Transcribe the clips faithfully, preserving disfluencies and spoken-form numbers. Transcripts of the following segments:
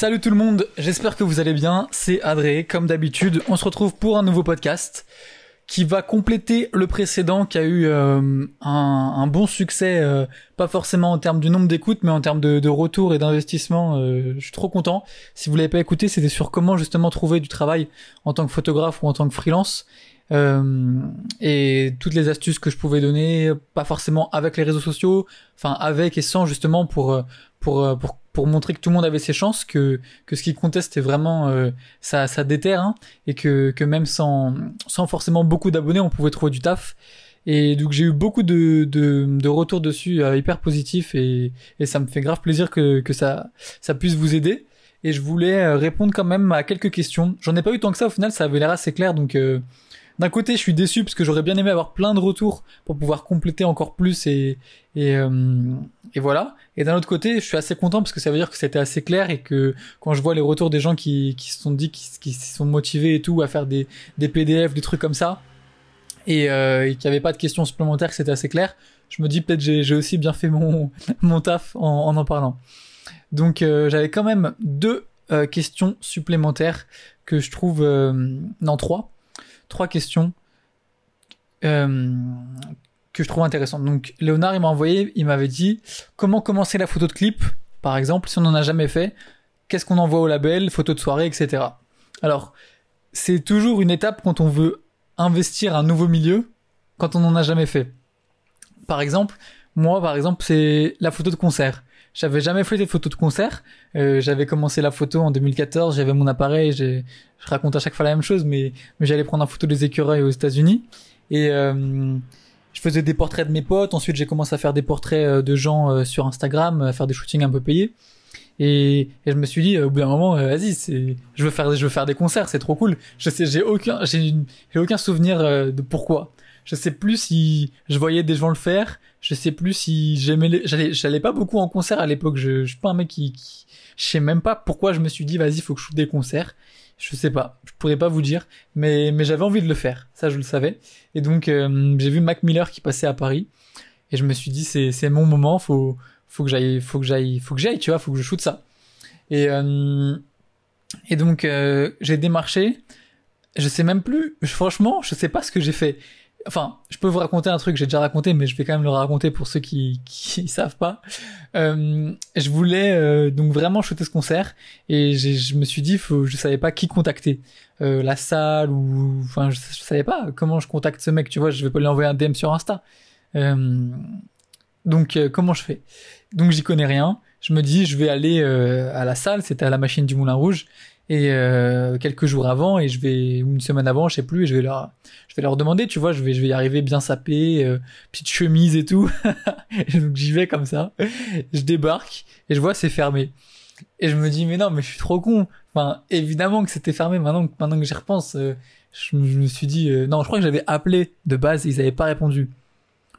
Salut tout le monde, j'espère que vous allez bien, c'est Adré, comme d'habitude, on se retrouve pour un nouveau podcast qui va compléter le précédent qui a eu euh, un, un bon succès, euh, pas forcément en termes du nombre d'écoutes, mais en termes de, de retour et d'investissement, euh, je suis trop content. Si vous l'avez pas écouté, c'était sur comment justement trouver du travail en tant que photographe ou en tant que freelance. Euh, et toutes les astuces que je pouvais donner, pas forcément avec les réseaux sociaux, enfin avec et sans justement pour pour pour pour montrer que tout le monde avait ses chances, que que ce qui comptait c'était vraiment euh, ça ça déterre, hein, et que que même sans sans forcément beaucoup d'abonnés on pouvait trouver du taf. Et donc j'ai eu beaucoup de de de retours dessus euh, hyper positifs, et et ça me fait grave plaisir que que ça ça puisse vous aider. Et je voulais répondre quand même à quelques questions. J'en ai pas eu tant que ça au final, ça avait l'air assez clair, donc euh, d'un côté, je suis déçu parce que j'aurais bien aimé avoir plein de retours pour pouvoir compléter encore plus et et, euh, et voilà. Et d'un autre côté, je suis assez content parce que ça veut dire que c'était assez clair, et que quand je vois les retours des gens qui qui se sont dit qui qui se sont motivés et tout à faire des des P D F, des trucs comme ça, et, euh, et qu'il n'y avait pas de questions supplémentaires, que c'était assez clair, je me dis peut-être j'ai j'ai aussi bien fait mon mon taf en en, en parlant. Donc euh, j'avais quand même deux euh, questions supplémentaires que je trouve euh, non trois. Trois questions euh, que je trouve intéressantes. Donc, Léonard, il m'a envoyé, il m'avait dit comment commencer la photo de clip, par exemple, si on n'en a jamais fait, qu'est-ce qu'on envoie au label, photo de soirée, et cetera. Alors, c'est toujours une étape quand on veut investir un nouveau milieu, quand on n'en a jamais fait. Par exemple, moi, par exemple, c'est la photo de concert. J'avais jamais fait des photos de concert. Euh, j'avais commencé la photo en deux mille quatorze. J'avais mon appareil. J'ai, je raconte à chaque fois la même chose, mais, mais j'allais prendre en photo des écureuils aux États-Unis. Et euh, je faisais des portraits de mes potes. Ensuite, j'ai commencé à faire des portraits de gens sur Instagram, à faire des shootings un peu payés. Et, et je me suis dit, au bout d'un moment, euh, vas-y, c'est, je veux faire, je veux faire des concerts. C'est trop cool. Je sais, j'ai aucun, j'ai, une, j'ai aucun souvenir de pourquoi. Je sais plus si je voyais des gens le faire. Je sais plus si j'aimais les... j'allais, j'allais pas beaucoup en concert à l'époque. Je, je suis pas un mec qui, qui, je sais même pas pourquoi je me suis dit, vas-y, faut que je shoote des concerts. Je sais pas. Je pourrais pas vous dire. Mais, mais j'avais envie de le faire. Ça, je le savais. Et donc, euh, j'ai vu Mac Miller qui passait à Paris. Et je me suis dit, c'est, c'est mon moment. Faut, faut que j'aille, faut que j'aille, faut que j'aille, tu vois. Faut que je shoote ça. Et, euh, et donc, euh, j'ai démarché. Je sais même plus. Franchement, je sais pas ce que j'ai fait. Enfin, je peux vous raconter un truc que j'ai déjà raconté, mais je vais quand même le raconter pour ceux qui qui savent pas. Euh, je voulais euh, donc vraiment shooter ce concert, et j'ai, je me suis dit, faut, je savais pas qui contacter, euh, la salle ou, enfin, je, je savais pas comment je contacte ce mec. Tu vois, je vais pas lui envoyer un D M sur Insta. Euh, donc euh, comment je fais? Donc j'y connais rien. Je me dis, je vais aller euh, à la salle. C'était à la machine du Moulin Rouge. Et euh, quelques jours avant, et je vais une semaine avant, je sais plus, et je vais leur, je vais leur demander, tu vois, je vais, je vais y arriver bien sapé, euh, petite chemise et tout. Et donc j'y vais comme ça, je débarque et je vois c'est fermé. Et je me dis mais non, mais je suis trop con. Enfin évidemment que c'était fermé. Maintenant, maintenant que j'y repense, euh, je, je me suis dit euh, non, je crois que j'avais appelé de base, et ils avaient pas répondu.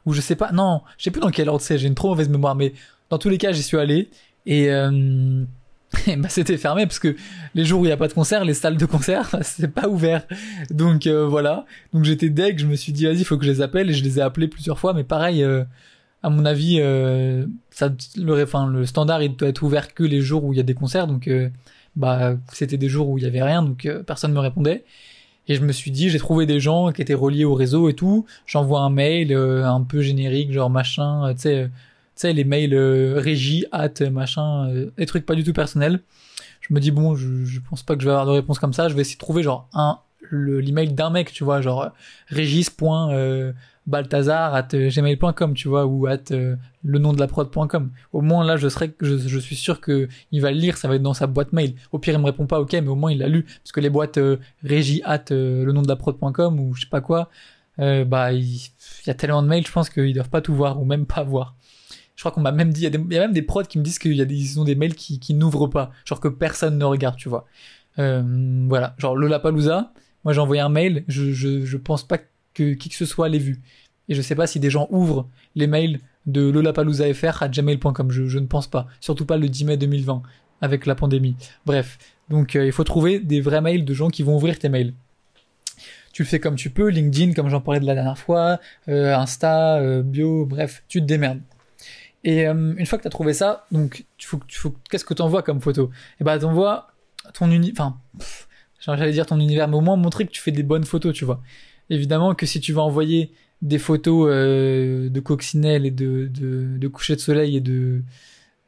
Ou je sais pas, non, je sais plus dans quel ordre c'est. J'ai une trop mauvaise mémoire, mais dans tous les cas, j'y suis allé et euh, et bah c'était fermé parce que les jours où il y a pas de concert, les salles de concert, bah, c'est pas ouvert. Donc euh, voilà. Donc j'étais deg, je me suis dit vas-y, faut que je les appelle, et je les ai appelés plusieurs fois, mais pareil, euh, à mon avis, euh, ça, le, enfin le standard il doit être ouvert que les jours où il y a des concerts. Donc euh, bah c'était des jours où il y avait rien, donc euh, personne me répondait. Et je me suis dit, j'ai trouvé des gens qui étaient reliés au réseau et tout. J'envoie un mail euh, un peu générique, genre machin, euh, tu sais. Euh, tu sais, les mails euh, régie, hâte, machin, euh, des trucs pas du tout personnels. Je me dis, bon, je, je pense pas que je vais avoir de réponse comme ça. Je vais essayer de trouver, genre, un, le, l'email d'un mec, tu vois, genre, euh, régis point balthazar arobase gmail point com, tu vois, ou at euh, le nom de la prod point com. Au moins, là, je serais, je, je suis sûr que il va le lire, ça va être dans sa boîte mail. Au pire, il me répond pas, ok, mais au moins, il l'a lu. Parce que les boîtes euh, régie, hâte, euh, le nom de la prod point com, ou je sais pas quoi, euh, bah, il y a tellement de mails, je pense qu'ils doivent pas tout voir, ou même pas voir. Je crois qu'on m'a même dit, il y, y a même des prods qui me disent qu'il y a des, ils ont des mails qui, qui n'ouvrent pas, genre que personne ne regarde, tu vois. Euh, voilà, genre Lollapalooza, moi j'ai envoyé un mail, je, je, je pense pas que qui que ce soit l'ait vu. Et je sais pas si des gens ouvrent les mails de lollapalooza f r arobase gmail point com, je, je ne pense pas. Surtout pas le dix mai deux mille vingt, avec la pandémie. Bref, donc euh, il faut trouver des vrais mails de gens qui vont ouvrir tes mails. Tu le fais comme tu peux, LinkedIn, comme j'en parlais de la dernière fois, euh, Insta, euh, bio, bref, tu te démerdes. Et euh, une fois que tu as trouvé ça, donc tu faut, tu faut, qu'est-ce que tu envoies comme photo? Et bah, tu envoies ton uni... Enfin, pff, j'allais dire ton univers, mais au moins montrer que tu fais des bonnes photos, tu vois. Évidemment que si tu vas envoyer des photos euh, de coccinelles et de, de, de coucher de soleil et de,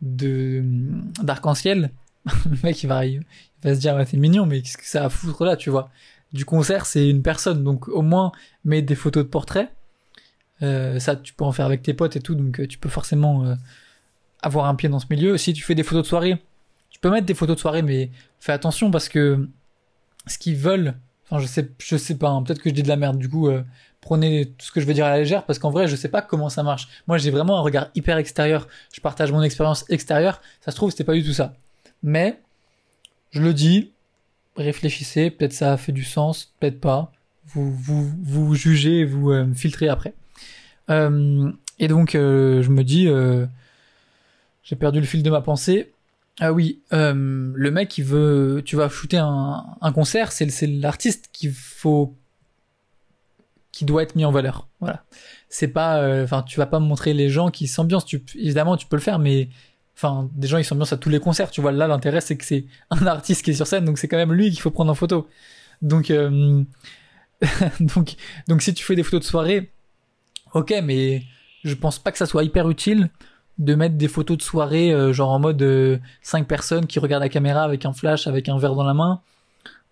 de, d'arc-en-ciel, le mec il va, il va se dire ouais, t'es mignon, mais qu'est-ce que ça a à foutre là, tu vois. Du concert, c'est une personne, donc au moins mettre des photos de portraits. Euh, ça, tu peux en faire avec tes potes et tout, donc tu peux forcément euh, avoir un pied dans ce milieu. Si tu fais des photos de soirée, tu peux mettre des photos de soirée, mais fais attention parce que ce qu'ils veulent, enfin je sais, je sais pas, hein, peut-être que je dis de la merde, du coup euh, prenez tout ce que je vais dire à la légère parce qu'en vrai je sais pas comment ça marche. Moi j'ai vraiment un regard hyper extérieur, je partage mon expérience extérieure, ça se trouve c'était pas du tout ça. Mais je le dis, réfléchissez, peut-être ça a fait du sens, peut-être pas, vous, vous, vous jugez, vous euh, filtrez après. Euh, et donc euh, je me dis euh, j'ai perdu le fil de ma pensée. Ah oui, euh, le mec il veut, tu vas shooter un, un concert, c'est, c'est l'artiste qu'il faut, qui doit être mis en valeur, voilà. C'est pas, enfin euh, tu vas pas me montrer les gens qui s'ambiancent, tu, évidemment tu peux le faire, mais enfin des gens ils s'ambiancent à tous les concerts, tu vois. Là l'intérêt c'est que c'est un artiste qui est sur scène, donc c'est quand même lui qu'il faut prendre en photo. Donc euh, donc donc si tu fais des photos de soirée, ok, mais je pense pas que ça soit hyper utile de mettre des photos de soirée euh, genre en mode euh, cinq personnes qui regardent la caméra avec un flash, avec un verre dans la main,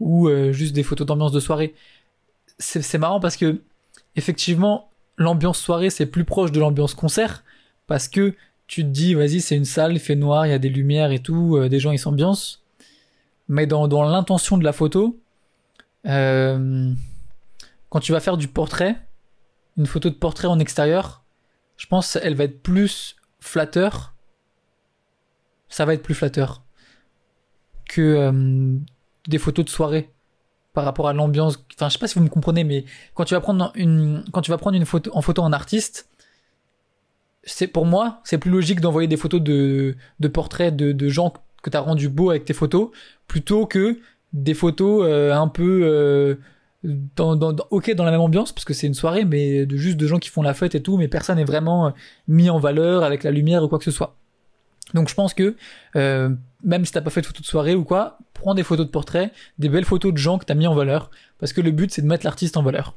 ou euh, juste des photos d'ambiance de soirée. C'est, c'est marrant parce que effectivement l'ambiance soirée c'est plus proche de l'ambiance concert parce que tu te dis vas-y c'est une salle, il fait noir, il y a des lumières et tout, euh, des gens ils s'ambiancent. Mais dans, dans l'intention de la photo, euh, quand tu vas faire du portrait, une photo de portrait en extérieur, je pense elle va être plus flatteur. Ça va être plus flatteur que euh, des photos de soirée par rapport à l'ambiance. Enfin, je sais pas si vous me comprenez, mais quand tu vas prendre une, quand tu vas prendre une photo en photo en artiste, c'est pour moi, c'est plus logique d'envoyer des photos de de portraits de de gens que t'as rendu beaux avec tes photos plutôt que des photos euh, un peu euh, Dans, dans, dans, ok dans la même ambiance parce que c'est une soirée, mais de juste de gens qui font la fête et tout, mais personne n'est vraiment mis en valeur avec la lumière ou quoi que ce soit. Donc je pense que euh, même si t'as pas fait de photos de soirée ou quoi, prends des photos de portraits, des belles photos de gens que t'as mis en valeur, parce que le but c'est de mettre l'artiste en valeur.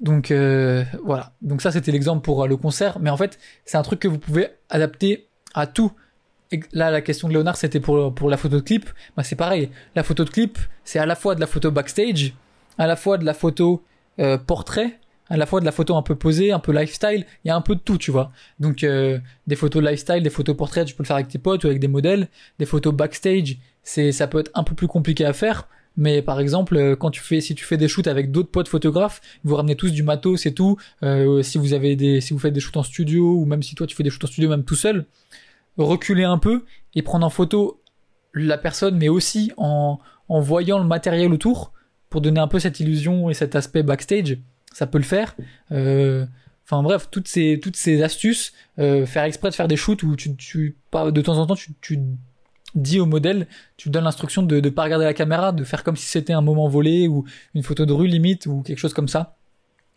Donc euh, voilà, donc ça c'était l'exemple pour le concert, mais en fait c'est un truc que vous pouvez adapter à tout. Et là la question de Léonard c'était pour, pour la photo de clip. Bah c'est pareil, la photo de clip c'est à la fois de la photo backstage, à la fois de la photo euh, portrait, à la fois de la photo un peu posée, un peu lifestyle, il y a un peu de tout, tu vois. Donc euh, des photos lifestyle, des photos portraits, tu peux le faire avec tes potes ou avec des modèles. Des photos backstage, c'est ça peut être un peu plus compliqué à faire, mais par exemple quand tu fais si tu fais des shoots avec d'autres potes photographes, vous ramenez tous du matos et tout. Euh, si vous avez des si vous faites des shoots en studio ou même si toi tu fais des shoots en studio même tout seul, reculer un peu et prendre en photo la personne, mais aussi en en voyant le matériel autour. Pour donner un peu cette illusion et cet aspect backstage, ça peut le faire. Euh, enfin bref, toutes ces toutes ces astuces, euh, faire exprès de faire des shoots où tu tu de temps en temps tu tu dis au modèle, tu donnes l'instruction de de pas regarder la caméra, de faire comme si c'était un moment volé ou une photo de rue limite ou quelque chose comme ça.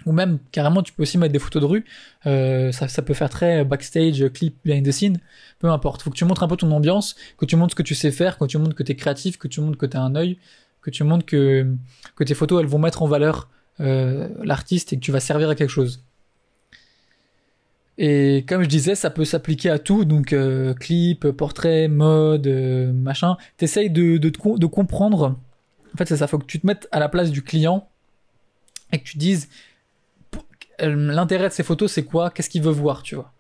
Ou même carrément, tu peux aussi mettre des photos de rue. Euh, ça ça peut faire très backstage, clip, behind the scene, peu importe. Faut que tu montres un peu ton ambiance, que tu montres ce que tu sais faire, que tu montres que t'es créatif, que tu montres que t'as un œil, que tu montres que, que tes photos, elles vont mettre en valeur euh, l'artiste et que tu vas servir à quelque chose. Et comme je disais, ça peut s'appliquer à tout, donc euh, clip, portrait, mode, euh, machin. T'essayes de, de, de, de comprendre. En fait, c'est ça, faut que tu te mettes à la place du client et que tu dises euh, l'intérêt de ces photos, c'est quoi? Qu'est-ce qu'il veut voir, tu vois?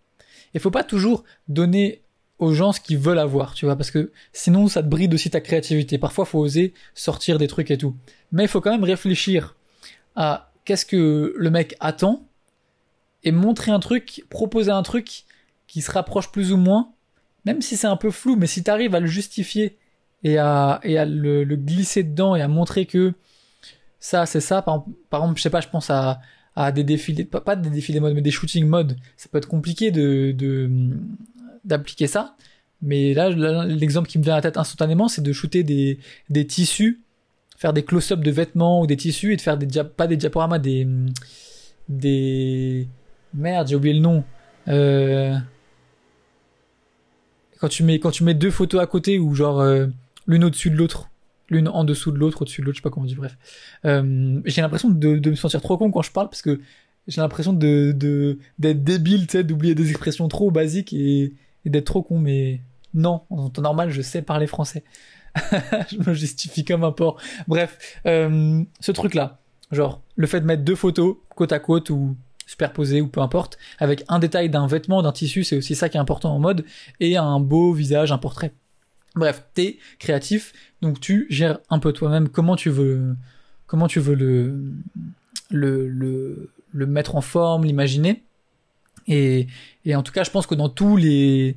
Et faut pas toujours donner aux gens ce qu'ils veulent avoir, tu vois, parce que sinon ça te bride aussi ta créativité. Parfois faut oser sortir des trucs et tout, mais il faut quand même réfléchir à qu'est-ce que le mec attend et montrer un truc, proposer un truc qui se rapproche plus ou moins, même si c'est un peu flou, mais si t'arrives à le justifier et à, et à le, le glisser dedans et à montrer que ça c'est ça, par, par exemple, je sais pas, je pense à à des défilés, pas, pas des défilés mode, mais des shooting mode, ça peut être compliqué de, de d'appliquer ça, mais là l'exemple qui me vient à la tête instantanément c'est de shooter des, des tissus, faire des close-up de vêtements ou des tissus et de faire des dia- pas des diaporamas, des des merde j'ai oublié le nom euh... Quand tu mets, quand tu mets deux photos à côté, ou genre euh, l'une au-dessus de l'autre, l'une en dessous de l'autre, au-dessus de l'autre, je sais pas comment on dit, bref. Euh, j'ai l'impression de, de me sentir trop con quand je parle, parce que j'ai l'impression de, de, d'être débile, tu sais, d'oublier des expressions trop basiques et, et d'être trop con, mais non, en temps normal, je sais parler français. Je me justifie comme un porc. Bref, euh, ce truc-là, genre le fait de mettre deux photos côte à côte ou superposées ou peu importe, avec un détail d'un vêtement, d'un tissu, c'est aussi ça qui est important en mode, et un beau visage, un portrait. Bref, t'es créatif, donc tu gères un peu toi-même comment tu veux, comment tu veux le, le, le, le mettre en forme, l'imaginer. Et, et en tout cas, je pense que dans tous les,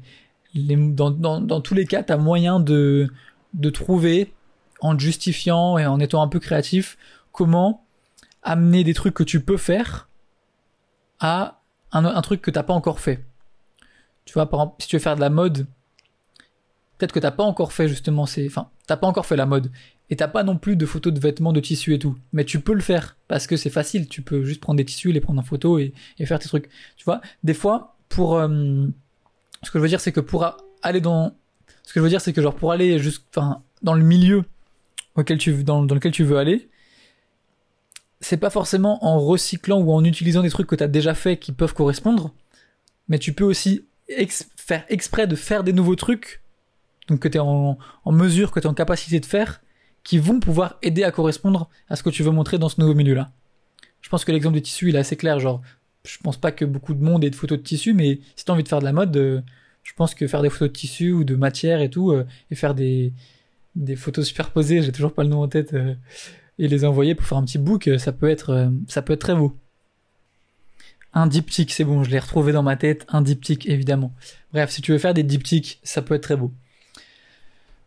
les dans, dans, dans tous les cas, t'as moyen de, de trouver, en te justifiant et en étant un peu créatif, comment amener des trucs que tu peux faire à un, un truc que t'as pas encore fait. Tu vois, par exemple, si tu veux faire de la mode, peut-être que t'as pas encore fait justement ces... Enfin, t'as pas encore fait la mode. Et t'as pas non plus de photos de vêtements, de tissus et tout. Mais tu peux le faire, parce que c'est facile. Tu peux juste prendre des tissus, les prendre en photo et, et faire tes trucs. Tu vois, des fois, pour... Euh, ce que je veux dire, c'est que pour aller dans... Ce que je veux dire, c'est que genre pour aller juste... Enfin, dans le milieu auquel tu, dans, dans lequel tu veux aller, c'est pas forcément en recyclant ou en utilisant des trucs que t'as déjà fait qui peuvent correspondre. Mais tu peux aussi ex- faire exprès de faire des nouveaux trucs, donc que tu es en, en mesure, que tu es en capacité de faire, qui vont pouvoir aider à correspondre à ce que tu veux montrer dans ce nouveau milieu-là. Je pense que l'exemple des tissus, il est assez clair, genre, je pense pas que beaucoup de monde ait de photos de tissus, mais si tu as envie de faire de la mode, euh, je pense que faire des photos de tissus ou de matière et tout, euh, et faire des, des photos superposées, j'ai toujours pas le nom en tête, euh, et les envoyer pour faire un petit book, euh, ça peut être, euh, ça peut être très beau. Un diptyque, c'est bon, je l'ai retrouvé dans ma tête, un diptyque, évidemment. Bref, si tu veux faire des diptyques, ça peut être très beau.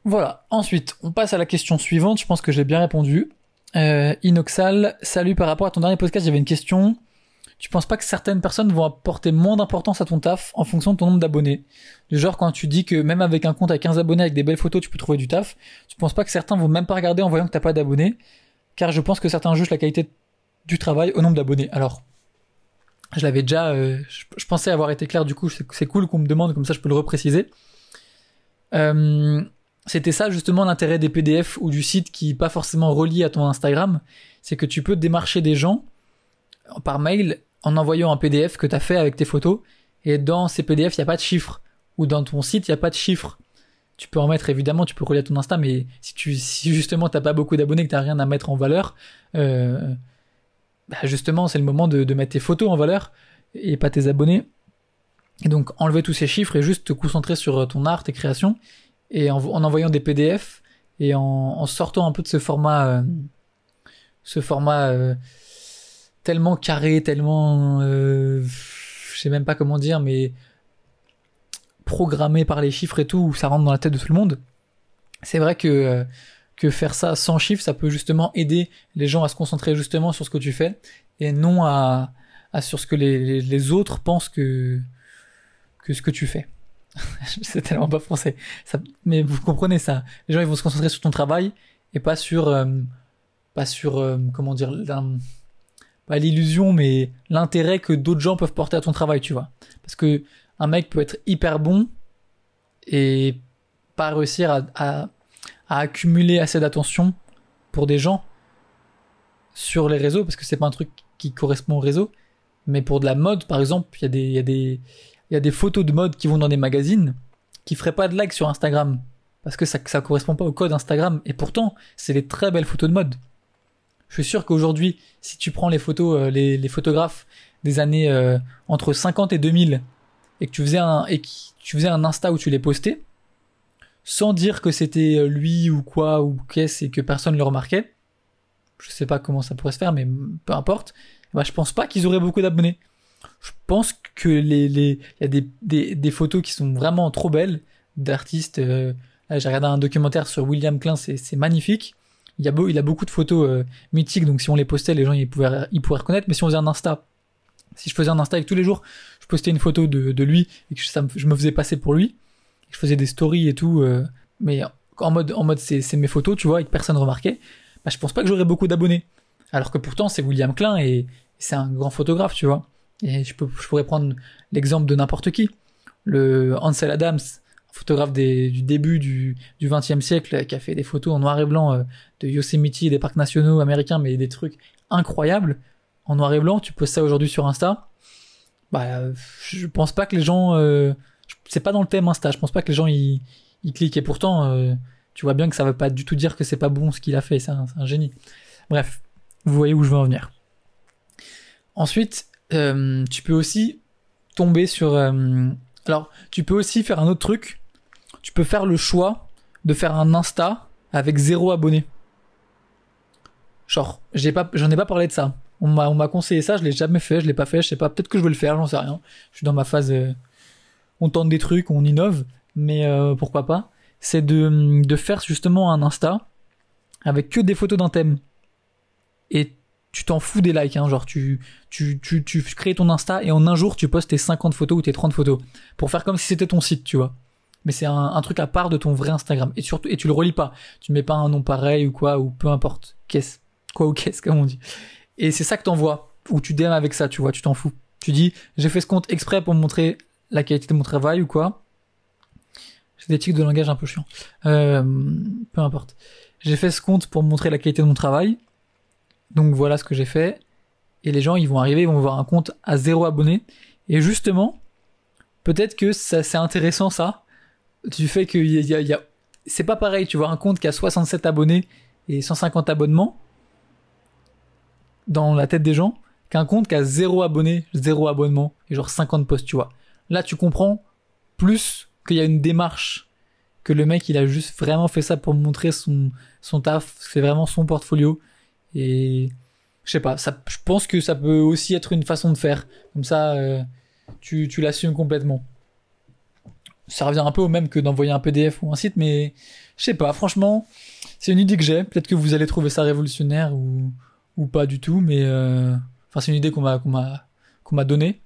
Voilà, ensuite, on passe à la question suivante, je pense que j'ai bien répondu. Euh, Inoxal, salut, par rapport à ton dernier podcast, j'avais une question. Tu penses pas que certaines personnes vont apporter moins d'importance à ton taf en fonction de ton nombre d'abonnés? Du genre, quand tu dis que même avec un compte à quinze abonnés avec des belles photos, tu peux trouver du taf, tu penses pas que certains vont même pas regarder en voyant que t'as pas d'abonnés? Car je pense que certains jugent la qualité du travail au nombre d'abonnés. Alors, je l'avais déjà... Euh, je, je pensais avoir été clair, du coup, c'est, c'est cool qu'on me demande, comme ça je peux le repréciser. Euh... C'était ça justement l'intérêt des P D F ou du site qui n'est pas forcément relié à ton Instagram, c'est que tu peux démarcher des gens par mail en envoyant un P D F que tu as fait avec tes photos, et dans ces P D F il n'y a pas de chiffres, ou dans ton site il n'y a pas de chiffres. Tu peux en mettre évidemment, tu peux relier à ton Insta, mais si, tu, si justement tu n'as pas beaucoup d'abonnés, que tu n'as rien à mettre en valeur, euh, bah justement c'est le moment de, de mettre tes photos en valeur et pas tes abonnés. Et donc enlever tous ces chiffres et juste te concentrer sur ton art, tes créations, et en, en envoyant des P D F et en, en sortant un peu de ce format euh, ce format euh, tellement carré, tellement euh, je sais même pas comment dire, mais programmé par les chiffres et tout, où ça rentre dans la tête de tout le monde. C'est vrai que, euh, que faire ça sans chiffres, ça peut justement aider les gens à se concentrer justement sur ce que tu fais, et non à, à sur ce que les, les, les autres pensent que, que ce que tu fais. C'est tellement pas français. Ça, mais vous comprenez ça. Les gens, ils vont se concentrer sur ton travail et pas sur, euh, pas sur, euh, comment dire, pas l'illusion, mais l'intérêt que d'autres gens peuvent porter à ton travail, tu vois. Parce que un mec peut être hyper bon et pas réussir à, à, à accumuler assez d'attention pour des gens sur les réseaux, parce que c'est pas un truc qui correspond au réseau. Mais pour de la mode, par exemple, il y a des, il y a des, il y a des photos de mode qui vont dans des magazines qui feraient pas de like sur Instagram, parce que ça ça correspond pas au code Instagram, et pourtant c'est des très belles photos de mode. Je suis sûr qu'aujourd'hui, si tu prends les photos euh, les les photographes des années euh, entre cinquante et deux mille, et que tu faisais un et que tu faisais un Insta où tu les postais sans dire que c'était lui ou quoi ou qu'est-ce, et que personne le remarquait, je sais pas comment ça pourrait se faire, mais peu importe, bah je pense pas qu'ils auraient beaucoup d'abonnés. Je pense que les les il y a des des des photos qui sont vraiment trop belles d'artistes. Euh, là, j'ai regardé un documentaire sur William Klein, c'est c'est magnifique. Il y a beau il a beaucoup de photos euh, mythiques, donc si on les postait, les gens ils pouvaient ils pouvaient reconnaître. Mais si on faisait un Insta, si je faisais un Insta et que tous les jours je postais une photo de de lui et que je, ça me, je me faisais passer pour lui, et que je faisais des stories et tout, euh, mais en mode en mode c'est c'est mes photos, tu vois, et que personne remarquait, bah je pense pas que j'aurais beaucoup d'abonnés. Alors que pourtant c'est William Klein et c'est un grand photographe, tu vois. Et je, peux, je pourrais prendre l'exemple de n'importe qui. Le Ansel Adams, photographe des, du début du vingtième siècle, qui a fait des photos en noir et blanc euh, de Yosemite et des parcs nationaux américains, mais des trucs incroyables en noir et blanc. Tu postes ça aujourd'hui sur Insta, bah je pense pas que les gens euh, c'est pas dans le thème Insta, je pense pas que les gens ils cliquent, et pourtant euh, tu vois bien que ça veut pas du tout dire que c'est pas bon ce qu'il a fait. C'est un, c'est un génie. Bref, vous voyez où je veux en venir. Ensuite, euh, tu peux aussi tomber sur euh, alors tu peux aussi faire un autre truc. Tu peux faire le choix de faire un Insta avec zéro abonné. Genre, j'ai pas, j'en ai pas parlé de ça. On m'a, on m'a conseillé ça, je l'ai jamais fait, je l'ai pas fait, je sais pas, peut-être que je vais le faire, j'en sais rien. Je suis dans ma phase, euh, on tente des trucs, on innove, mais euh, pourquoi pas. C'est de, de faire justement un Insta avec que des photos d'un thème. Et tu t'en fous des likes, hein, genre tu, tu, tu, tu crées ton Insta et en un jour tu postes tes cinquante photos ou tes trente photos. Pour faire comme si c'était ton site, tu vois. Mais c'est un, un truc à part de ton vrai Instagram. Et surtout, et tu le relis pas. Tu mets pas un nom pareil ou quoi, ou peu importe. Qu'est-ce, quoi ou qu'est-ce, comme on dit. Et c'est ça que t'envoies, ou tu D M avec ça, tu vois, tu t'en fous. Tu dis, j'ai fait ce compte exprès pour montrer la qualité de mon travail ou quoi. C'est des tics de langage un peu chiant. Euh, peu importe. J'ai fait ce compte pour montrer la qualité de mon travail. Donc voilà ce que j'ai fait. Et les gens, ils vont arriver, ils vont voir un compte à zéro abonné. Et justement, peut-être que ça, c'est intéressant ça, du fait que y a, y a... c'est pas pareil, tu vois, un compte qui a soixante-sept abonnés et cent cinquante abonnements. Dans la tête des gens, qu'un compte qui a zéro abonné, zéro abonnement et genre cinquante posts, tu vois. Là, tu comprends plus qu'il y a une démarche, que le mec, il a juste vraiment fait ça pour montrer son, son taf, c'est vraiment son portfolio. Et je sais pas, ça, je pense que ça peut aussi être une façon de faire. Comme ça, euh, tu, tu l'assumes complètement. Ça revient un peu au même que d'envoyer un P D F ou un site, mais je sais pas, franchement, c'est une idée que j'ai. Peut-être que vous allez trouver ça révolutionnaire ou... ou pas du tout, mais euh... enfin c'est une idée qu'on m'a qu'on m'a qu'on m'a donnée.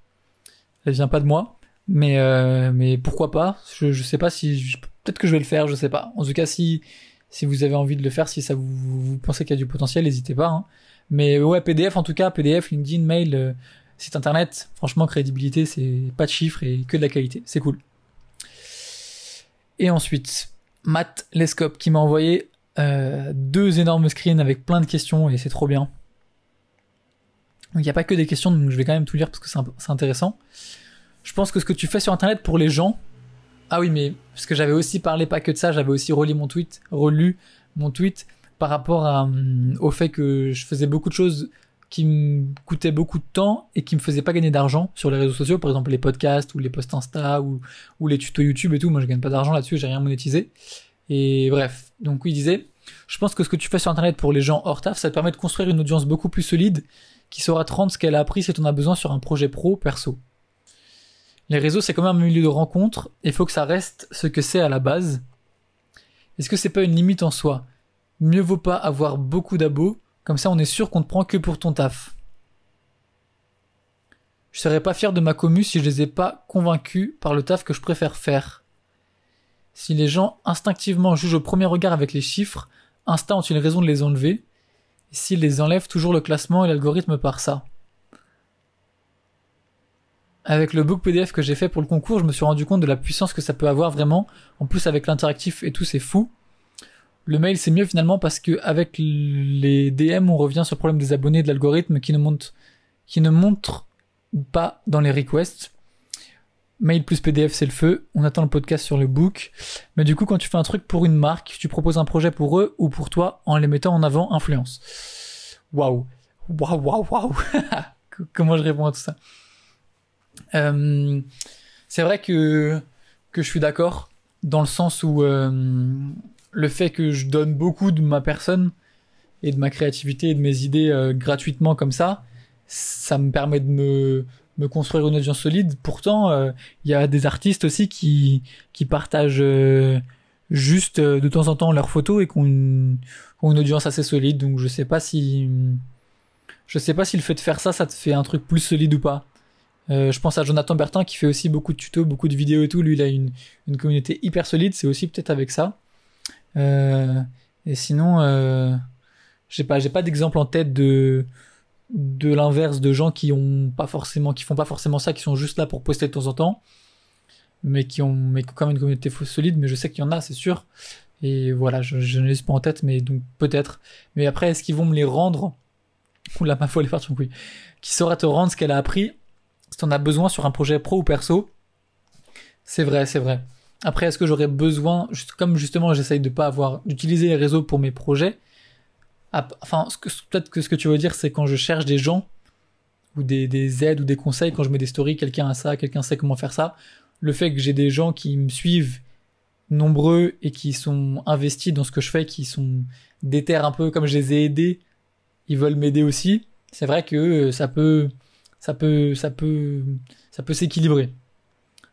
Elle vient pas de moi, mais euh... mais pourquoi pas. Je je sais pas si je... peut-être que je vais le faire, je sais pas. En tout cas, si si vous avez envie de le faire, si ça vous vous pensez qu'il y a du potentiel, n'hésitez pas. Hein. Mais ouais, P D F en tout cas, P D F, LinkedIn, mail, euh... site internet, franchement crédibilité, c'est pas de chiffres et que de la qualité, c'est cool. Et ensuite, Matt Lescope qui m'a envoyé euh... deux énormes screens avec plein de questions et c'est trop bien. Il n'y a pas que des questions, donc je vais quand même tout lire parce que c'est, un, c'est intéressant. Je pense que ce que tu fais sur Internet pour les gens... Ah oui, mais parce que j'avais aussi parlé pas que de ça, j'avais aussi relu mon tweet, relu mon tweet par rapport à, euh, au fait que je faisais beaucoup de choses qui me coûtaient beaucoup de temps et qui me faisaient pas gagner d'argent sur les réseaux sociaux, par exemple les podcasts ou les posts Insta ou, ou les tutos YouTube et tout. Moi, je gagne pas d'argent là-dessus, j'ai rien monétisé. Et bref, donc il disait, je pense que ce que tu fais sur Internet pour les gens hors taf, ça te permet de construire une audience beaucoup plus solide qui saura te rendre ce qu'elle a appris si tu en as besoin sur un projet pro, perso. Les réseaux, c'est quand même un milieu de rencontre, et faut que ça reste ce que c'est à la base. Est-ce que c'est pas une limite en soi ? Mieux vaut pas avoir beaucoup d'abos, comme ça on est sûr qu'on te prend que pour ton taf. Je serais pas fier de ma commu si je les ai pas convaincus par le taf que je préfère faire. Si les gens instinctivement jugent au premier regard avec les chiffres, Insta ont-ils raison de les enlever ? S'ils les enlèvent, toujours le classement et l'algorithme par ça. Avec le book P D F que j'ai fait pour le concours, je me suis rendu compte de la puissance que ça peut avoir vraiment. En plus, avec l'interactif et tout, c'est fou. Le mail, c'est mieux finalement parce que avec les D M, on revient sur le problème des abonnés et de l'algorithme qui ne monte, qui ne montre pas dans les requests. Mail plus P D F, c'est le feu. On attend le podcast sur le book. Mais du coup, quand tu fais un truc pour une marque, tu proposes un projet pour eux ou pour toi en les mettant en avant influence. Waouh. Waouh, waouh, waouh. Comment je réponds à tout ça? Euh, c'est vrai que, que je suis d'accord dans le sens où euh, le fait que je donne beaucoup de ma personne et de ma créativité et de mes idées euh, gratuitement comme ça, ça me permet de me... me construire une audience solide. Pourtant, il euh, y a des artistes aussi qui qui partagent euh, juste euh, de temps en temps leurs photos et qui ont une, qui ont une audience assez solide. Donc je sais pas si je sais pas si le fait de faire ça, ça te fait un truc plus solide ou pas. Euh, je pense à Jonathan Bertin qui fait aussi beaucoup de tutos, beaucoup de vidéos et tout. Lui, il a une une communauté hyper solide. C'est aussi peut-être avec ça. Euh, et sinon, euh, j'ai pas j'ai pas d'exemple en tête de de l'inverse de gens qui ont pas forcément qui font pas forcément ça, qui sont juste là pour poster de temps en temps. mais qui ont, mais quand même une communauté solide, mais je sais qu'il y en a, c'est sûr. Et voilà, je, je ne les ai pas en tête, mais donc peut-être. Mais après, est-ce qu'ils vont me les rendre? Oula, ma foi, elle est partie en couille. Qui saura te rendre ce qu'elle a appris, si t'en as besoin sur un projet pro ou perso? C'est vrai, c'est vrai. Après, est-ce que j'aurais besoin, comme justement j'essaye de pas avoir, d'utiliser les réseaux pour mes projets, à, enfin, ce que, peut-être que ce que tu veux dire, c'est quand je cherche des gens, ou des, des aides, ou des conseils, quand je mets des stories, quelqu'un a ça, quelqu'un sait comment faire ça, le fait que j'ai des gens qui me suivent nombreux et qui sont investis dans ce que je fais, qui sont déterrés un peu, comme je les ai aidés, ils veulent m'aider aussi, c'est vrai que ça peut, ça peut, ça peut, ça peut s'équilibrer.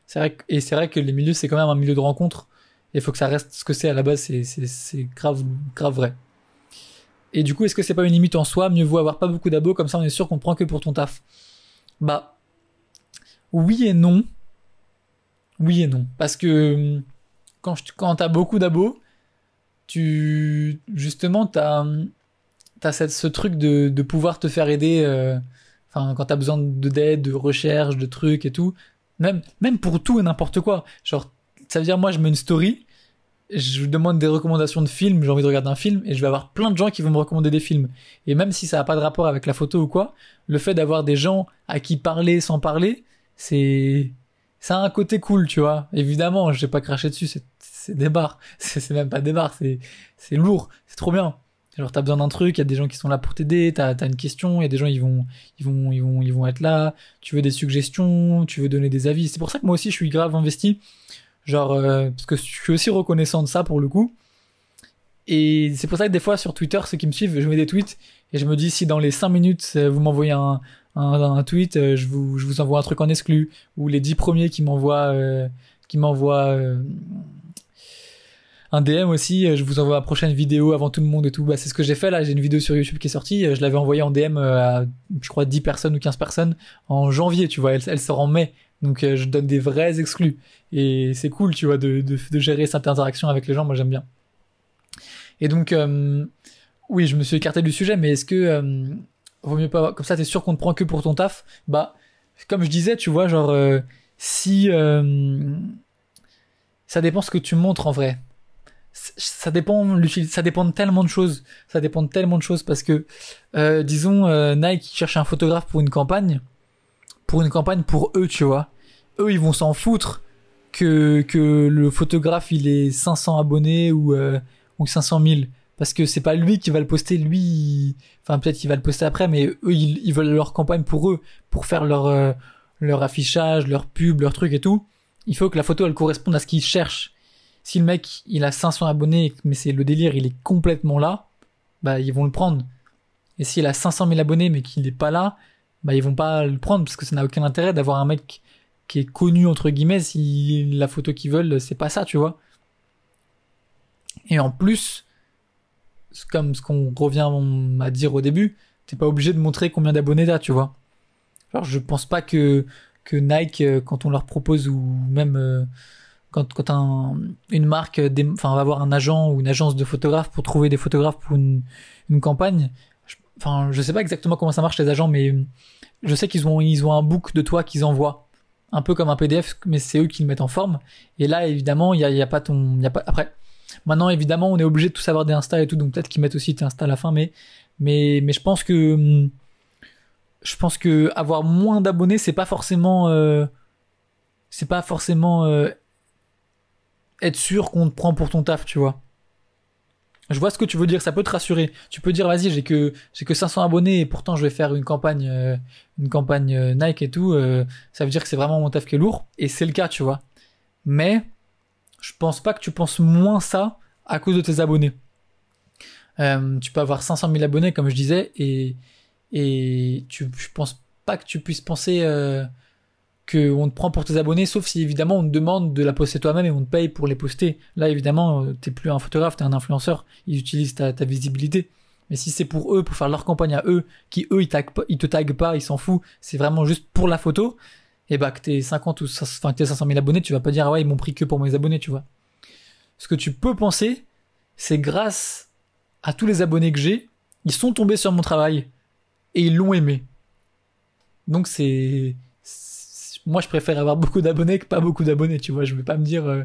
C'est vrai que, et c'est vrai que les milieux, c'est quand même un milieu de rencontre, et il faut que ça reste ce que c'est à la base, c'est, c'est, c'est grave, grave vrai. Et du coup, est-ce que c'est pas une limite en soi? Mieux vaut avoir pas beaucoup d'abos, comme ça on est sûr qu'on prend que pour ton taf. Bah, oui et non. Oui et non. Parce que quand, je, quand t'as beaucoup d'abos, tu, justement, t'as, t'as cette, ce truc de, de pouvoir te faire aider, euh, enfin, quand t'as besoin d'aide, de recherche, de trucs et tout. Même, même pour tout et n'importe quoi. Genre, ça veut dire, moi, je mets une story, je demande des recommandations de films, j'ai envie de regarder un film, et je vais avoir plein de gens qui vont me recommander des films. Et même si ça n'a pas de rapport avec la photo ou quoi, le fait d'avoir des gens à qui parler sans parler, c'est, ça a un côté cool, tu vois. Évidemment, je vais pas cracher dessus, c'est, c'est des barres. C'est, c'est même pas des barres, c'est, c'est lourd, c'est trop bien. Genre, t'as besoin d'un truc, il y a des gens qui sont là pour t'aider, t'as, t'as une question, il y a des gens, ils vont, ils vont, ils vont, ils vont être là, tu veux des suggestions, tu veux donner des avis. C'est pour ça que moi aussi, je suis grave investi. Genre, euh, parce que je suis aussi reconnaissant de ça pour le coup. Et c'est pour ça que des fois, sur Twitter, ceux qui me suivent, je mets des tweets et je me dis, si dans les cinq minutes, vous m'envoyez un, un, un tweet, je vous, je vous envoie un truc en exclu, ou les dix premiers qui m'envoient, euh, qui m'envoient, euh, un D M aussi, je vous envoie la prochaine vidéo avant tout le monde et tout. Bah, c'est ce que j'ai fait là, j'ai une vidéo sur YouTube qui est sortie, je l'avais envoyée en D M à, je crois, dix personnes ou quinze personnes en janvier, tu vois, elle, elle sort en mai, donc je donne des vrais exclus, et c'est cool, tu vois, de, de, de gérer cette interaction avec les gens, moi j'aime bien. Et donc, euh, oui, je me suis écarté du sujet, mais est-ce que, euh, vaut mieux pas, comme ça t'es sûr qu'on te prend que pour ton taf? Bah, comme je disais, tu vois, genre, euh, si, euh, ça dépend ce que tu montres en vrai. Ça dépend, ça dépend de tellement de choses. Ça dépend de tellement de choses parce que, euh, disons, euh, Nike cherche un photographe pour une campagne, pour une campagne pour eux, tu vois. Eux, ils vont s'en foutre que que le photographe il ait cinq cents abonnés ou euh, ou cinq cent mille, parce que c'est pas lui qui va le poster. Lui, il... enfin peut-être qu'il va le poster après, mais eux, ils, ils veulent leur campagne pour eux, pour faire leur euh, leur affichage, leur pub, leur truc et tout. Il faut que la photo elle corresponde à ce qu'ils cherchent. Si le mec, il a cinq cents abonnés, mais c'est le délire, il est complètement là, bah, ils vont le prendre. Et s'il a cinq cent mille abonnés, mais qu'il est pas là, bah, ils vont pas le prendre, parce que ça n'a aucun intérêt d'avoir un mec qui est connu, entre guillemets, si la photo qu'ils veulent, c'est pas ça, tu vois. Et en plus, comme ce qu'on revient à dire au début, t'es pas obligé de montrer combien d'abonnés t'as, tu vois. Alors, je pense pas que, que Nike, quand on leur propose, ou même, euh, Quand, quand un, une marque, des, enfin, va avoir un agent ou une agence de photographes pour trouver des photographes pour une, une campagne. Je, enfin, je sais pas exactement comment ça marche les agents, mais je sais qu'ils ont, ils ont un book de toi qu'ils envoient, un peu comme un P D F, mais c'est eux qui le mettent en forme. Et là, évidemment, il y a, il y a pas ton, il y a pas. Après, maintenant, évidemment, on est obligé de tout savoir des Insta et tout, donc peut-être qu'ils mettent aussi tes Insta à la fin, mais, mais, mais je pense que, je pense que avoir moins d'abonnés, c'est pas forcément, euh, c'est pas forcément. Euh, être sûr qu'on te prend pour ton taf, tu vois. Je vois ce que tu veux dire, ça peut te rassurer. Tu peux dire, vas-y, j'ai que j'ai que cinq cents abonnés et pourtant je vais faire une campagne euh, une campagne euh, Nike et tout, euh, ça veut dire que c'est vraiment mon taf qui est lourd, et c'est le cas, tu vois. Mais je pense pas que tu penses moins ça à cause de tes abonnés. Euh, tu peux avoir cinq cent mille abonnés, comme je disais, et et tu je pense pas que tu puisses penser euh, que on te prend pour tes abonnés, sauf si évidemment on te demande de la poster toi-même et on te paye pour les poster. Là évidemment t'es plus un photographe, t'es un influenceur, ils utilisent ta, ta visibilité. Mais si c'est pour eux, pour faire leur campagne à eux, qui eux ils taguent pas, ils te taguent pas, ils s'en foutent, c'est vraiment juste pour la photo, et bah que t'es cinquante ou enfin que t'es cinq cent mille abonnés, tu vas pas dire ah ouais ils m'ont pris que pour mes abonnés, tu vois. Ce que tu peux penser, c'est grâce à tous les abonnés que j'ai, ils sont tombés sur mon travail et ils l'ont aimé. Donc c'est moi je préfère avoir beaucoup d'abonnés que pas beaucoup d'abonnés, tu vois. Je vais pas me dire, euh,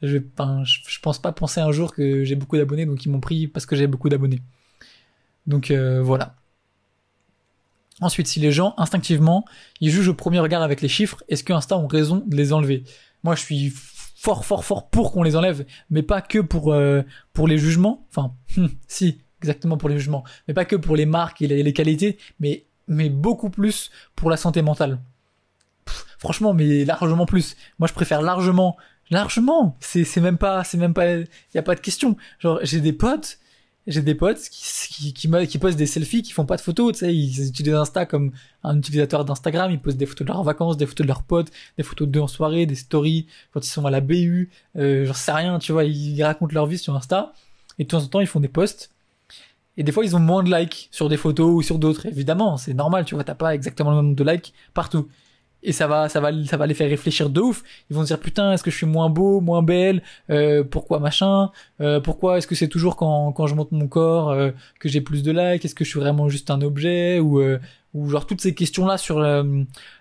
je, vais, ben, je, je pense pas penser un jour que j'ai beaucoup d'abonnés, donc ils m'ont pris parce que j'ai beaucoup d'abonnés. Donc euh, voilà. Ensuite, si les gens, instinctivement, ils jugent au premier regard avec les chiffres, est-ce que Insta ont raison de les enlever? Moi, je suis fort, fort, fort pour qu'on les enlève, mais pas que pour euh, pour les jugements. Enfin, hum, si, exactement pour les jugements, mais pas que pour les marques et les, les qualités, mais mais beaucoup plus pour la santé mentale. Pff, franchement, mais largement plus. Moi, je préfère largement, largement. C'est c'est même pas, c'est même pas, y a pas de question. Genre, j'ai des potes. J'ai des potes qui, qui, qui, qui postent des selfies, qui font pas de photos, tu sais, ils utilisent Insta comme un utilisateur d'Instagram, ils postent des photos de leurs vacances, des photos de leurs potes, des photos d'eux en soirée, des stories, quand ils sont à la B U, euh, j'en sais rien, tu vois, ils racontent leur vie sur Insta, et de temps en temps, ils font des posts, et des fois, ils ont moins de likes sur des photos ou sur d'autres, évidemment, c'est normal, tu vois, t'as pas exactement le même nombre de likes partout. Et ça va, ça va, ça va les faire réfléchir de ouf. Ils vont se dire, putain, est-ce que je suis moins beau, moins belle, euh, pourquoi machin, euh, pourquoi est-ce que c'est toujours quand, quand je monte mon corps, euh, que j'ai plus de likes, est-ce que je suis vraiment juste un objet, ou, euh, ou genre toutes ces questions-là sur euh,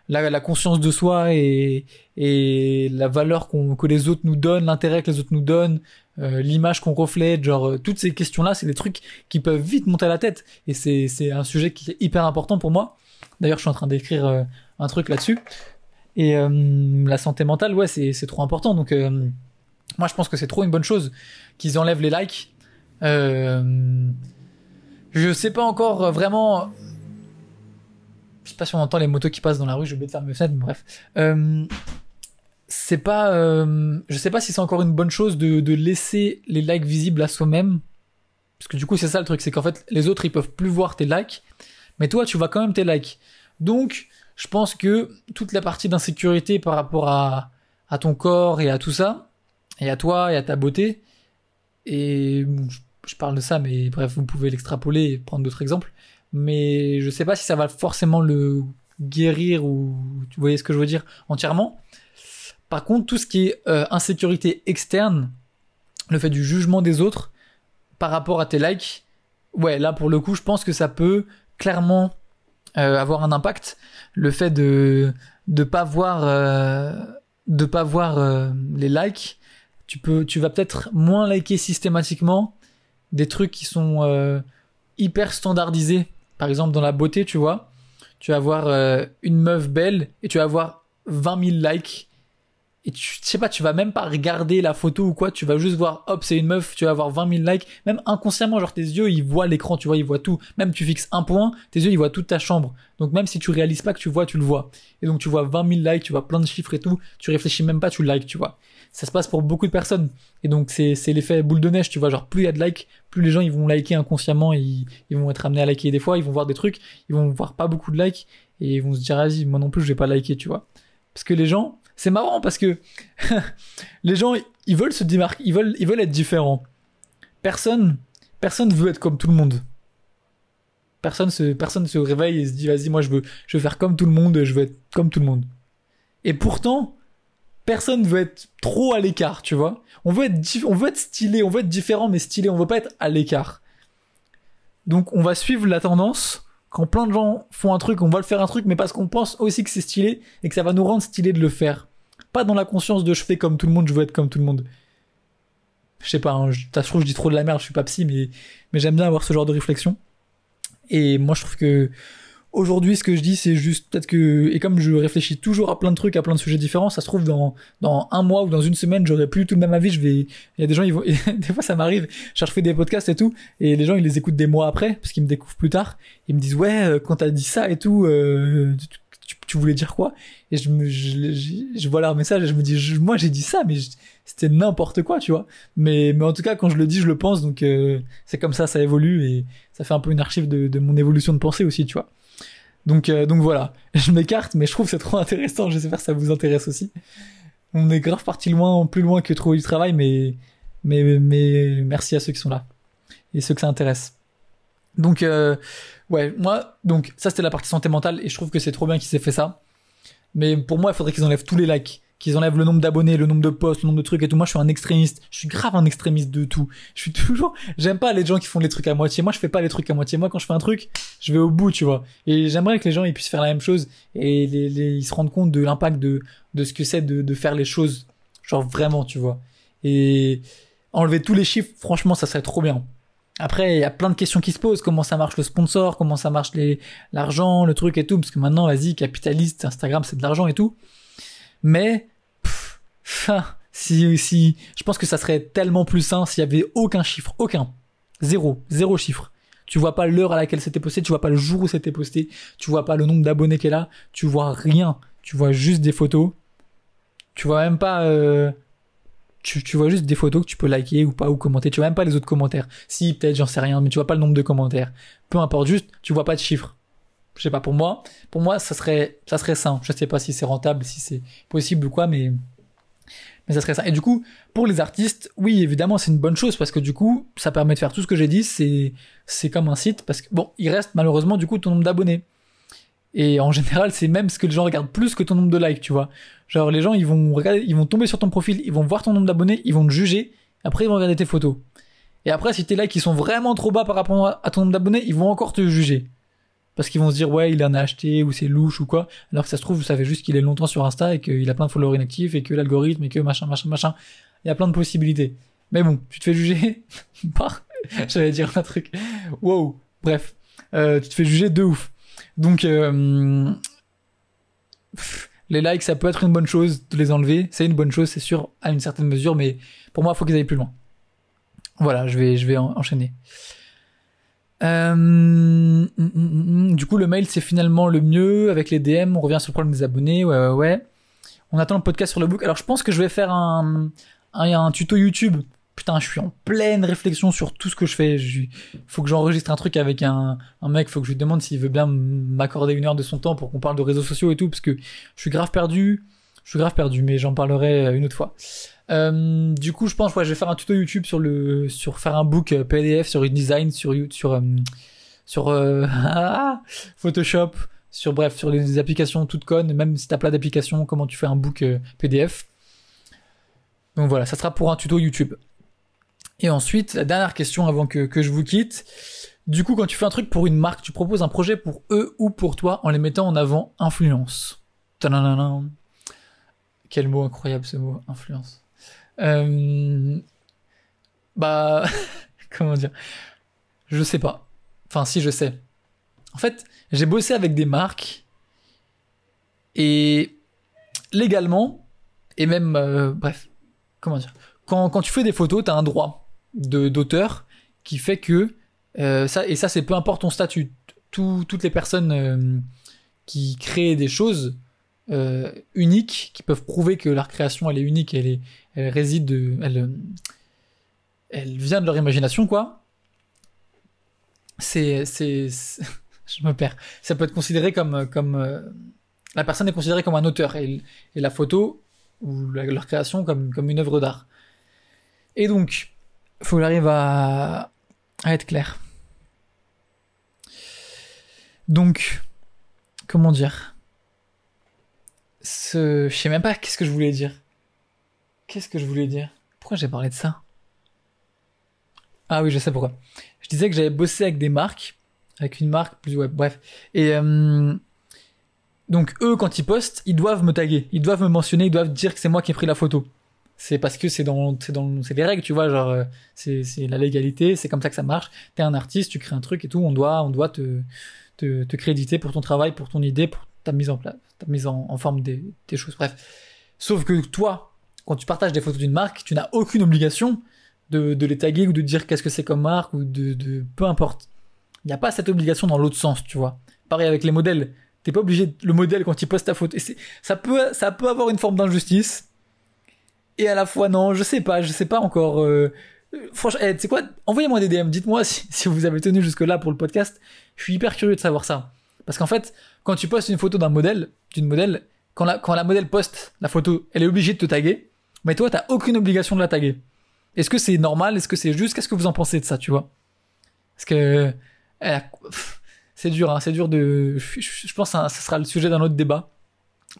la, la conscience de soi et, et la valeur qu'on, que les autres nous donnent, l'intérêt que les autres nous donnent, euh, l'image qu'on reflète, genre, euh, toutes ces questions-là, c'est des trucs qui peuvent vite monter à la tête. Et c'est, c'est un sujet qui est hyper important pour moi. D'ailleurs, je suis en train d'écrire, euh, un truc là-dessus. Et euh, la santé mentale, ouais, c'est, c'est trop important. Donc, euh, moi, je pense que c'est trop une bonne chose qu'ils enlèvent les likes. Euh, je sais pas encore vraiment... Je sais pas si on entend les motos qui passent dans la rue, j'ai oublié de faire mes fenêtres, mais bref. Euh, c'est pas... Euh, je sais pas si c'est encore une bonne chose de, de laisser les likes visibles à soi-même. Parce que du coup, c'est ça le truc, c'est qu'en fait, les autres, ils peuvent plus voir tes likes. Mais toi, tu vois quand même tes likes. Donc... Je pense que toute la partie d'insécurité par rapport à, à ton corps et à tout ça, et à toi et à ta beauté, et bon, je, je parle de ça, mais bref, vous pouvez l'extrapoler et prendre d'autres exemples, mais je sais pas si ça va forcément le guérir ou, vous voyez ce que je veux dire, entièrement. Par contre, tout ce qui est euh, insécurité externe, le fait du jugement des autres par rapport à tes likes, ouais, là pour le coup, je pense que ça peut clairement... Euh, avoir un impact, le fait de de pas voir euh, de pas voir euh, les likes, tu peux tu vas peut-être moins liker systématiquement des trucs qui sont euh, hyper standardisés. Par exemple dans la beauté, tu vois, tu vas voir euh, une meuf belle et tu vas avoir vingt mille likes et tu je sais pas, tu vas même pas regarder la photo ou quoi, tu vas juste voir hop, c'est une meuf, tu vas avoir vingt mille likes, même inconsciemment, genre tes yeux ils voient l'écran, tu vois, ils voient tout, même tu fixes un point, tes yeux ils voient toute ta chambre, donc même si tu réalises pas que tu vois, tu le vois, et donc tu vois vingt mille likes, tu vois plein de chiffres et tout, tu réfléchis même pas, tu likes, tu vois, ça se passe pour beaucoup de personnes, et donc c'est, c'est l'effet boule de neige, tu vois, genre plus il y a de likes, plus les gens ils vont liker inconsciemment, ils, ils vont être amenés à liker, des fois ils vont voir des trucs, ils vont voir pas beaucoup de likes, et ils vont se dire vas-y, moi non plus je vais pas liker, tu vois, parce que les gens... C'est marrant parce que les gens, ils veulent se démarquer, ils veulent, ils veulent être différents. Personne, personne veut être comme tout le monde. Personne se, personne se réveille et se dit, vas-y, moi, je veux, je veux faire comme tout le monde, je veux être comme tout le monde. Et pourtant, personne veut être trop à l'écart, tu vois. On veut être, on veut être stylé, on veut être différent, mais stylé, on veut pas être à l'écart. Donc, on va suivre la tendance. Quand plein de gens font un truc, on va le faire un truc, mais parce qu'on pense aussi que c'est stylé et que ça va nous rendre stylé de le faire. Pas dans la conscience de je fais comme tout le monde, je veux être comme tout le monde. Je sais pas, hein, je, ça se trouve je dis trop de la merde, je suis pas psy, mais, mais j'aime bien avoir ce genre de réflexion. Et moi je trouve que aujourd'hui ce que je dis c'est juste peut-être que... Et comme je réfléchis toujours à plein de trucs, à plein de sujets différents, ça se trouve dans, dans un mois ou dans une semaine, j'aurais plus tout le même avis, je vais... Il y a des gens, ils vont... des fois ça m'arrive, je refais des podcasts et tout, et les gens ils les écoutent des mois après, parce qu'ils me découvrent plus tard, ils me disent ouais, quand t'as dit ça et tout... Euh... Tu, tu voulais dire quoi? Et je, me, je, je, je vois leur message et je me dis, je, moi j'ai dit ça, mais je, c'était n'importe quoi, tu vois. Mais, mais en tout cas, quand je le dis, je le pense, donc euh, c'est comme ça, ça évolue et ça fait un peu une archive de, de mon évolution de pensée aussi, tu vois. Donc, euh, donc voilà, je m'écarte, mais je trouve que c'est trop intéressant, j'espère que ça vous intéresse aussi. On est grave parti loin, plus loin que trouver du travail, mais, mais, mais merci à ceux qui sont là et ceux que ça intéresse. Donc, euh, ouais, moi, donc, ça, c'était la partie santé mentale, et je trouve que c'est trop bien qu'ils aient fait ça. Mais pour moi, il faudrait qu'ils enlèvent tous les likes. qu'ils enlèvent le nombre d'abonnés, le nombre de posts, le nombre de trucs et tout. Moi, je suis un extrémiste. Je suis grave un extrémiste de tout. Je suis toujours, j'aime pas les gens qui font les trucs à moitié. Moi, je fais pas les trucs à moitié. Moi, quand je fais un truc, je vais au bout, tu vois. Et j'aimerais que les gens, ils puissent faire la même chose et les, les... ils se rendent compte de l'impact de, de ce que c'est de, de faire les choses. Genre vraiment, tu vois. Et enlever tous les chiffres, franchement, ça serait trop bien. Après, il y a plein de questions qui se posent. Comment ça marche le sponsor? Comment ça marche les, l'argent, le truc et tout? Parce que maintenant, vas-y, capitaliste, Instagram, c'est de l'argent et tout. Mais, pff, si, si, je pense que ça serait tellement plus sain s'il y avait aucun chiffre, aucun. Zéro, zéro chiffre. Tu vois pas l'heure à laquelle c'était posté, tu vois pas le jour où c'était posté, tu vois pas le nombre d'abonnés qu'elle a, tu vois rien. Tu vois juste des photos. Tu vois même pas, euh, tu, tu vois juste des photos que tu peux liker ou pas ou commenter. Tu vois même pas les autres commentaires. Si, peut-être, j'en sais rien, mais tu vois pas le nombre de commentaires. Peu importe, juste, tu vois pas de chiffres. Je sais pas, pour moi, pour moi, ça serait, ça serait sain. Je sais pas si c'est rentable, si c'est possible ou quoi, mais, mais ça serait sain. Et du coup, pour les artistes, oui, évidemment, c'est une bonne chose parce que du coup, ça permet de faire tout ce que j'ai dit. C'est, c'est comme un site parce que bon, il reste malheureusement, du coup, ton nombre d'abonnés. Et en général, c'est même ce que les gens regardent plus que ton nombre de likes, tu vois. Genre, les gens, ils vont regarder, ils vont tomber sur ton profil, ils vont voir ton nombre d'abonnés, ils vont te juger. Après, ils vont regarder tes photos. Et après, si tes likes, ils sont vraiment trop bas par rapport à ton nombre d'abonnés, ils vont encore te juger. Parce qu'ils vont se dire, ouais, il en a acheté, ou c'est louche, ou quoi. Alors que ça se trouve, vous savez juste qu'il est longtemps sur Insta, et qu'il a plein de followers inactifs, et que l'algorithme, et que machin, machin, machin. Il y a plein de possibilités. Mais bon, tu te fais juger par, j'allais dire un truc. Wow. Bref. Euh, tu te fais juger de ouf. Donc, euh, pff, les likes, ça peut être une bonne chose de les enlever. C'est une bonne chose, c'est sûr, à une certaine mesure, mais pour moi, il faut qu'ils aillent plus loin. Voilà, je vais, je vais en, enchaîner. Euh, mm, mm, mm, du coup, le mail, c'est finalement le mieux. Avec les D M, on revient sur le problème des abonnés. Ouais, ouais, ouais. On attend le podcast sur le book. Alors, je pense que je vais faire un, un, un tuto YouTube. Putain, je suis en pleine réflexion sur tout ce que je fais. Je, faut que j'enregistre un truc avec un, un mec. Faut que je lui demande s'il veut bien m'accorder une heure de son temps pour qu'on parle de réseaux sociaux et tout, parce que je suis grave perdu. Je suis grave perdu, mais j'en parlerai une autre fois. Euh, du coup, je pense, ouais, je vais faire un tuto YouTube sur le, sur faire un book P D F sur InDesign, sur, sur, euh, sur euh, Photoshop, sur bref, sur les applications toutes connes. Même si t'as plein d'applications, comment tu fais un book euh, P D F. Donc voilà, ça sera pour un tuto YouTube. Et ensuite, la dernière question avant que, que je vous quitte. Du coup, quand tu fais un truc pour une marque, tu proposes un projet pour eux ou pour toi en les mettant en avant influence. Ta-da-da-da. Quel mot incroyable ce mot, influence. Euh, bah, comment dire? Je sais pas. Enfin, si, je sais. En fait, j'ai bossé avec des marques et légalement, et même, euh, bref, comment dire? Quand, quand tu fais des photos, t'as un droit de, d'auteur qui fait que euh, ça et ça c'est peu importe ton statut. Tout, toutes les personnes euh, qui créent des choses euh, uniques, qui peuvent prouver que leur création elle est unique, elle est, elle réside, de, elle, elle vient de leur imagination quoi. C'est, c'est, c'est je me perds. Ça peut être considéré comme, comme euh, la personne est considérée comme un auteur et, et la photo ou la, leur création comme, comme une œuvre d'art. Et donc, faut que j'arrive à... à être clair. Donc, comment dire Ce... Je sais même pas qu'est-ce que je voulais dire. Qu'est-ce que je voulais dire Pourquoi j'ai parlé de ça Ah oui, je sais pourquoi. Je disais que j'avais bossé avec des marques, avec une marque plus web, bref. Et euh... donc eux, quand ils postent, ils doivent me taguer, ils doivent me mentionner, ils doivent dire que c'est moi qui ai pris la photo. C'est parce que c'est dans, c'est dans, c'est les règles, tu vois, genre, c'est, c'est la légalité, c'est comme ça que ça marche. T'es un artiste, tu crées un truc et tout, on doit, on doit te, te, te créditer pour ton travail, pour ton idée, pour ta mise en place, ta mise en, en forme des, des choses, bref. Sauf que toi, quand tu partages des photos d'une marque, tu n'as aucune obligation de, de les taguer ou de dire qu'est-ce que c'est comme marque ou de, de, peu importe. Il n'y a pas cette obligation dans l'autre sens, tu vois. Pareil avec les modèles. T'es pas obligé, le modèle, quand il poste ta photo, et c'est, ça peut, ça peut avoir une forme d'injustice. Et à la fois, non, je sais pas, je sais pas encore. Euh, franchement, hey, tu sais quoi, envoyez-moi des D M, dites-moi si, si vous avez tenu jusque-là pour le podcast. Je suis hyper curieux de savoir ça. Parce qu'en fait, quand tu postes une photo d'un modèle, d'une modèle, quand la, quand la modèle poste la photo, elle est obligée de te taguer, mais toi, t'as aucune obligation de la taguer. Est-ce que c'est normal? Est-ce que c'est juste? Qu'est-ce que vous en pensez de ça, tu vois? Parce que euh, pff, c'est dur, hein, c'est dur de... Je, je, je pense que ça, ça sera le sujet d'un autre débat.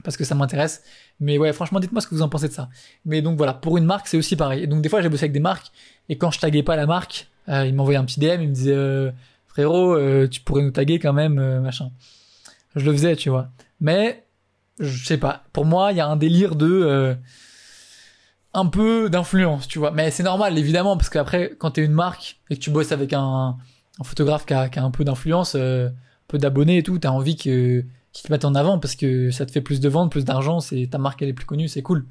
parce que ça m'intéresse. Mais ouais, franchement, dites-moi ce que vous en pensez de ça. Mais donc voilà, pour une marque, c'est aussi pareil. Et donc des fois, j'ai bossé avec des marques, et quand je taguais pas la marque, euh, ils m'envoyaient un petit D M, ils me disaient euh, « Frérot, euh, tu pourrais nous taguer quand même, euh, machin. » Je le faisais, tu vois. Mais, je sais pas, pour moi, il y a un délire de... Euh, un peu d'influence, tu vois. Mais c'est normal, évidemment, parce qu'après, quand t'es une marque, et que tu bosses avec un, un photographe qui a, qui a un peu d'influence, euh, un peu d'abonnés et tout, t'as envie que... qui te mettent en avant parce que ça te fait plus de ventes, plus d'argent, c'est ta marque elle est plus connue, c'est cool.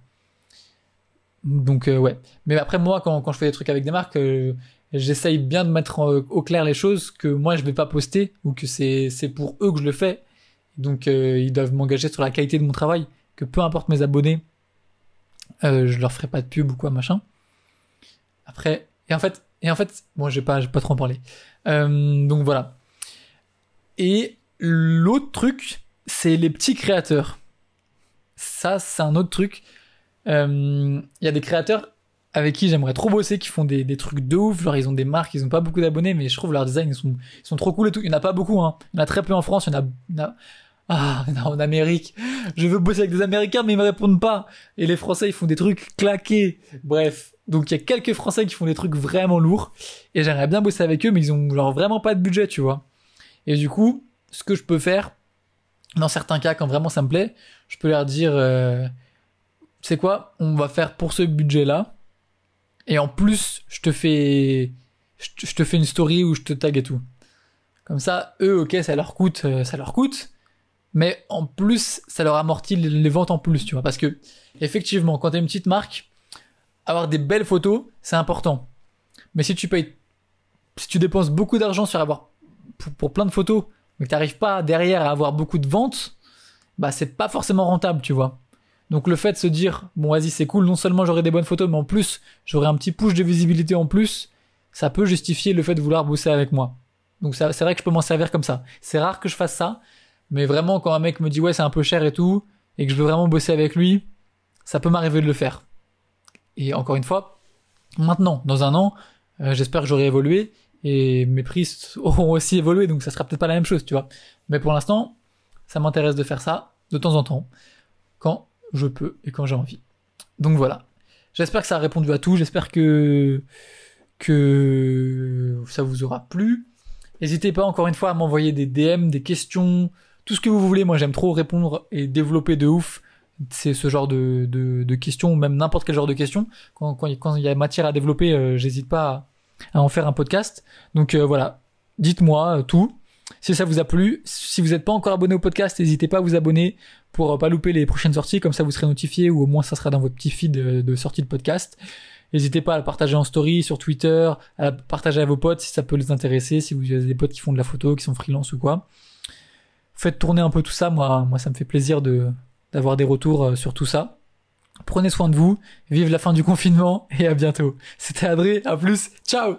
Donc euh, ouais. Mais après moi quand quand je fais des trucs avec des marques, euh, j'essaye bien de mettre en, au clair les choses que moi je vais pas poster ou que c'est c'est pour eux que je le fais. Donc euh, ils doivent m'engager sur la qualité de mon travail, que peu importe mes abonnés, euh, je leur ferai pas de pub ou quoi machin. Après et en fait et en fait bon j'ai pas j'ai pas trop en parlé. Euh, donc voilà. Et l'autre truc c'est les petits créateurs. Ça, c'est un autre truc. Il euh, y a des créateurs avec qui j'aimerais trop bosser, qui font des, des trucs de ouf. Genre, ils ont des marques, ils ont pas beaucoup d'abonnés, mais je trouve leur design, ils sont, ils sont trop cool et tout. Il y en a pas beaucoup, hein. Il y en a très peu en France, il y en a, il y en a... ah, il y en a en Amérique. Je veux bosser avec des Américains, mais ils me répondent pas. Et les Français, ils font des trucs claqués. Bref. Donc, il y a quelques Français qui font des trucs vraiment lourds. Et j'aimerais bien bosser avec eux, mais ils ont genre vraiment pas de budget, tu vois. Et du coup, ce que je peux faire, dans certains cas, quand vraiment ça me plaît, je peux leur dire, euh, c'est quoi, on va faire pour ce budget-là, et en plus, je te fais, je, je te fais une story où je te tag et tout. Comme ça, eux, ok, ça leur coûte, ça leur coûte, mais en plus, ça leur amortit les, les ventes en plus, tu vois, parce que, effectivement, quand t'es une petite marque, avoir des belles photos, c'est important. Mais si tu payes, si tu dépenses beaucoup d'argent sur avoir, pour, pour plein de photos, mais que t'arrives pas derrière à avoir beaucoup de ventes, bah c'est pas forcément rentable, tu vois. Donc le fait de se dire, bon vas-y c'est cool, non seulement j'aurai des bonnes photos, mais en plus j'aurai un petit push de visibilité en plus, ça peut justifier le fait de vouloir bosser avec moi. Donc ça, c'est vrai que je peux m'en servir comme ça. C'est rare que je fasse ça, mais vraiment quand un mec me dit ouais c'est un peu cher et tout, et que je veux vraiment bosser avec lui, ça peut m'arriver de le faire. Et encore une fois, maintenant, dans un an, euh, j'espère que j'aurai évolué, et mes prix auront aussi évolué, donc ça sera peut-être pas la même chose, tu vois. Mais pour l'instant, ça m'intéresse de faire ça de temps en temps, quand je peux et quand j'ai envie. Donc voilà. J'espère que ça a répondu à tout. J'espère que que ça vous aura plu. N'hésitez pas encore une fois à m'envoyer des D M, des questions, tout ce que vous voulez. Moi, j'aime trop répondre et développer de ouf. C'est ce genre de de, de questions, même n'importe quel genre de questions. Quand quand quand il y a matière à développer, euh, j'hésite pas à à en faire un podcast. Donc euh, voilà, dites-moi euh, tout. Si ça vous a plu, si vous n'êtes pas encore abonné au podcast, n'hésitez pas à vous abonner pour euh, pas louper les prochaines sorties, comme ça vous serez notifié ou au moins ça sera dans votre petit feed euh, de sortie de podcast. N'hésitez pas à le partager en story, sur Twitter, à le partager à vos potes si ça peut les intéresser, si vous avez des potes qui font de la photo, qui sont freelance ou quoi. Faites tourner un peu tout ça, moi, moi ça me fait plaisir de, d'avoir des retours euh, sur tout ça. Prenez soin de vous, vive la fin du confinement et à bientôt. C'était Adré, à plus, ciao!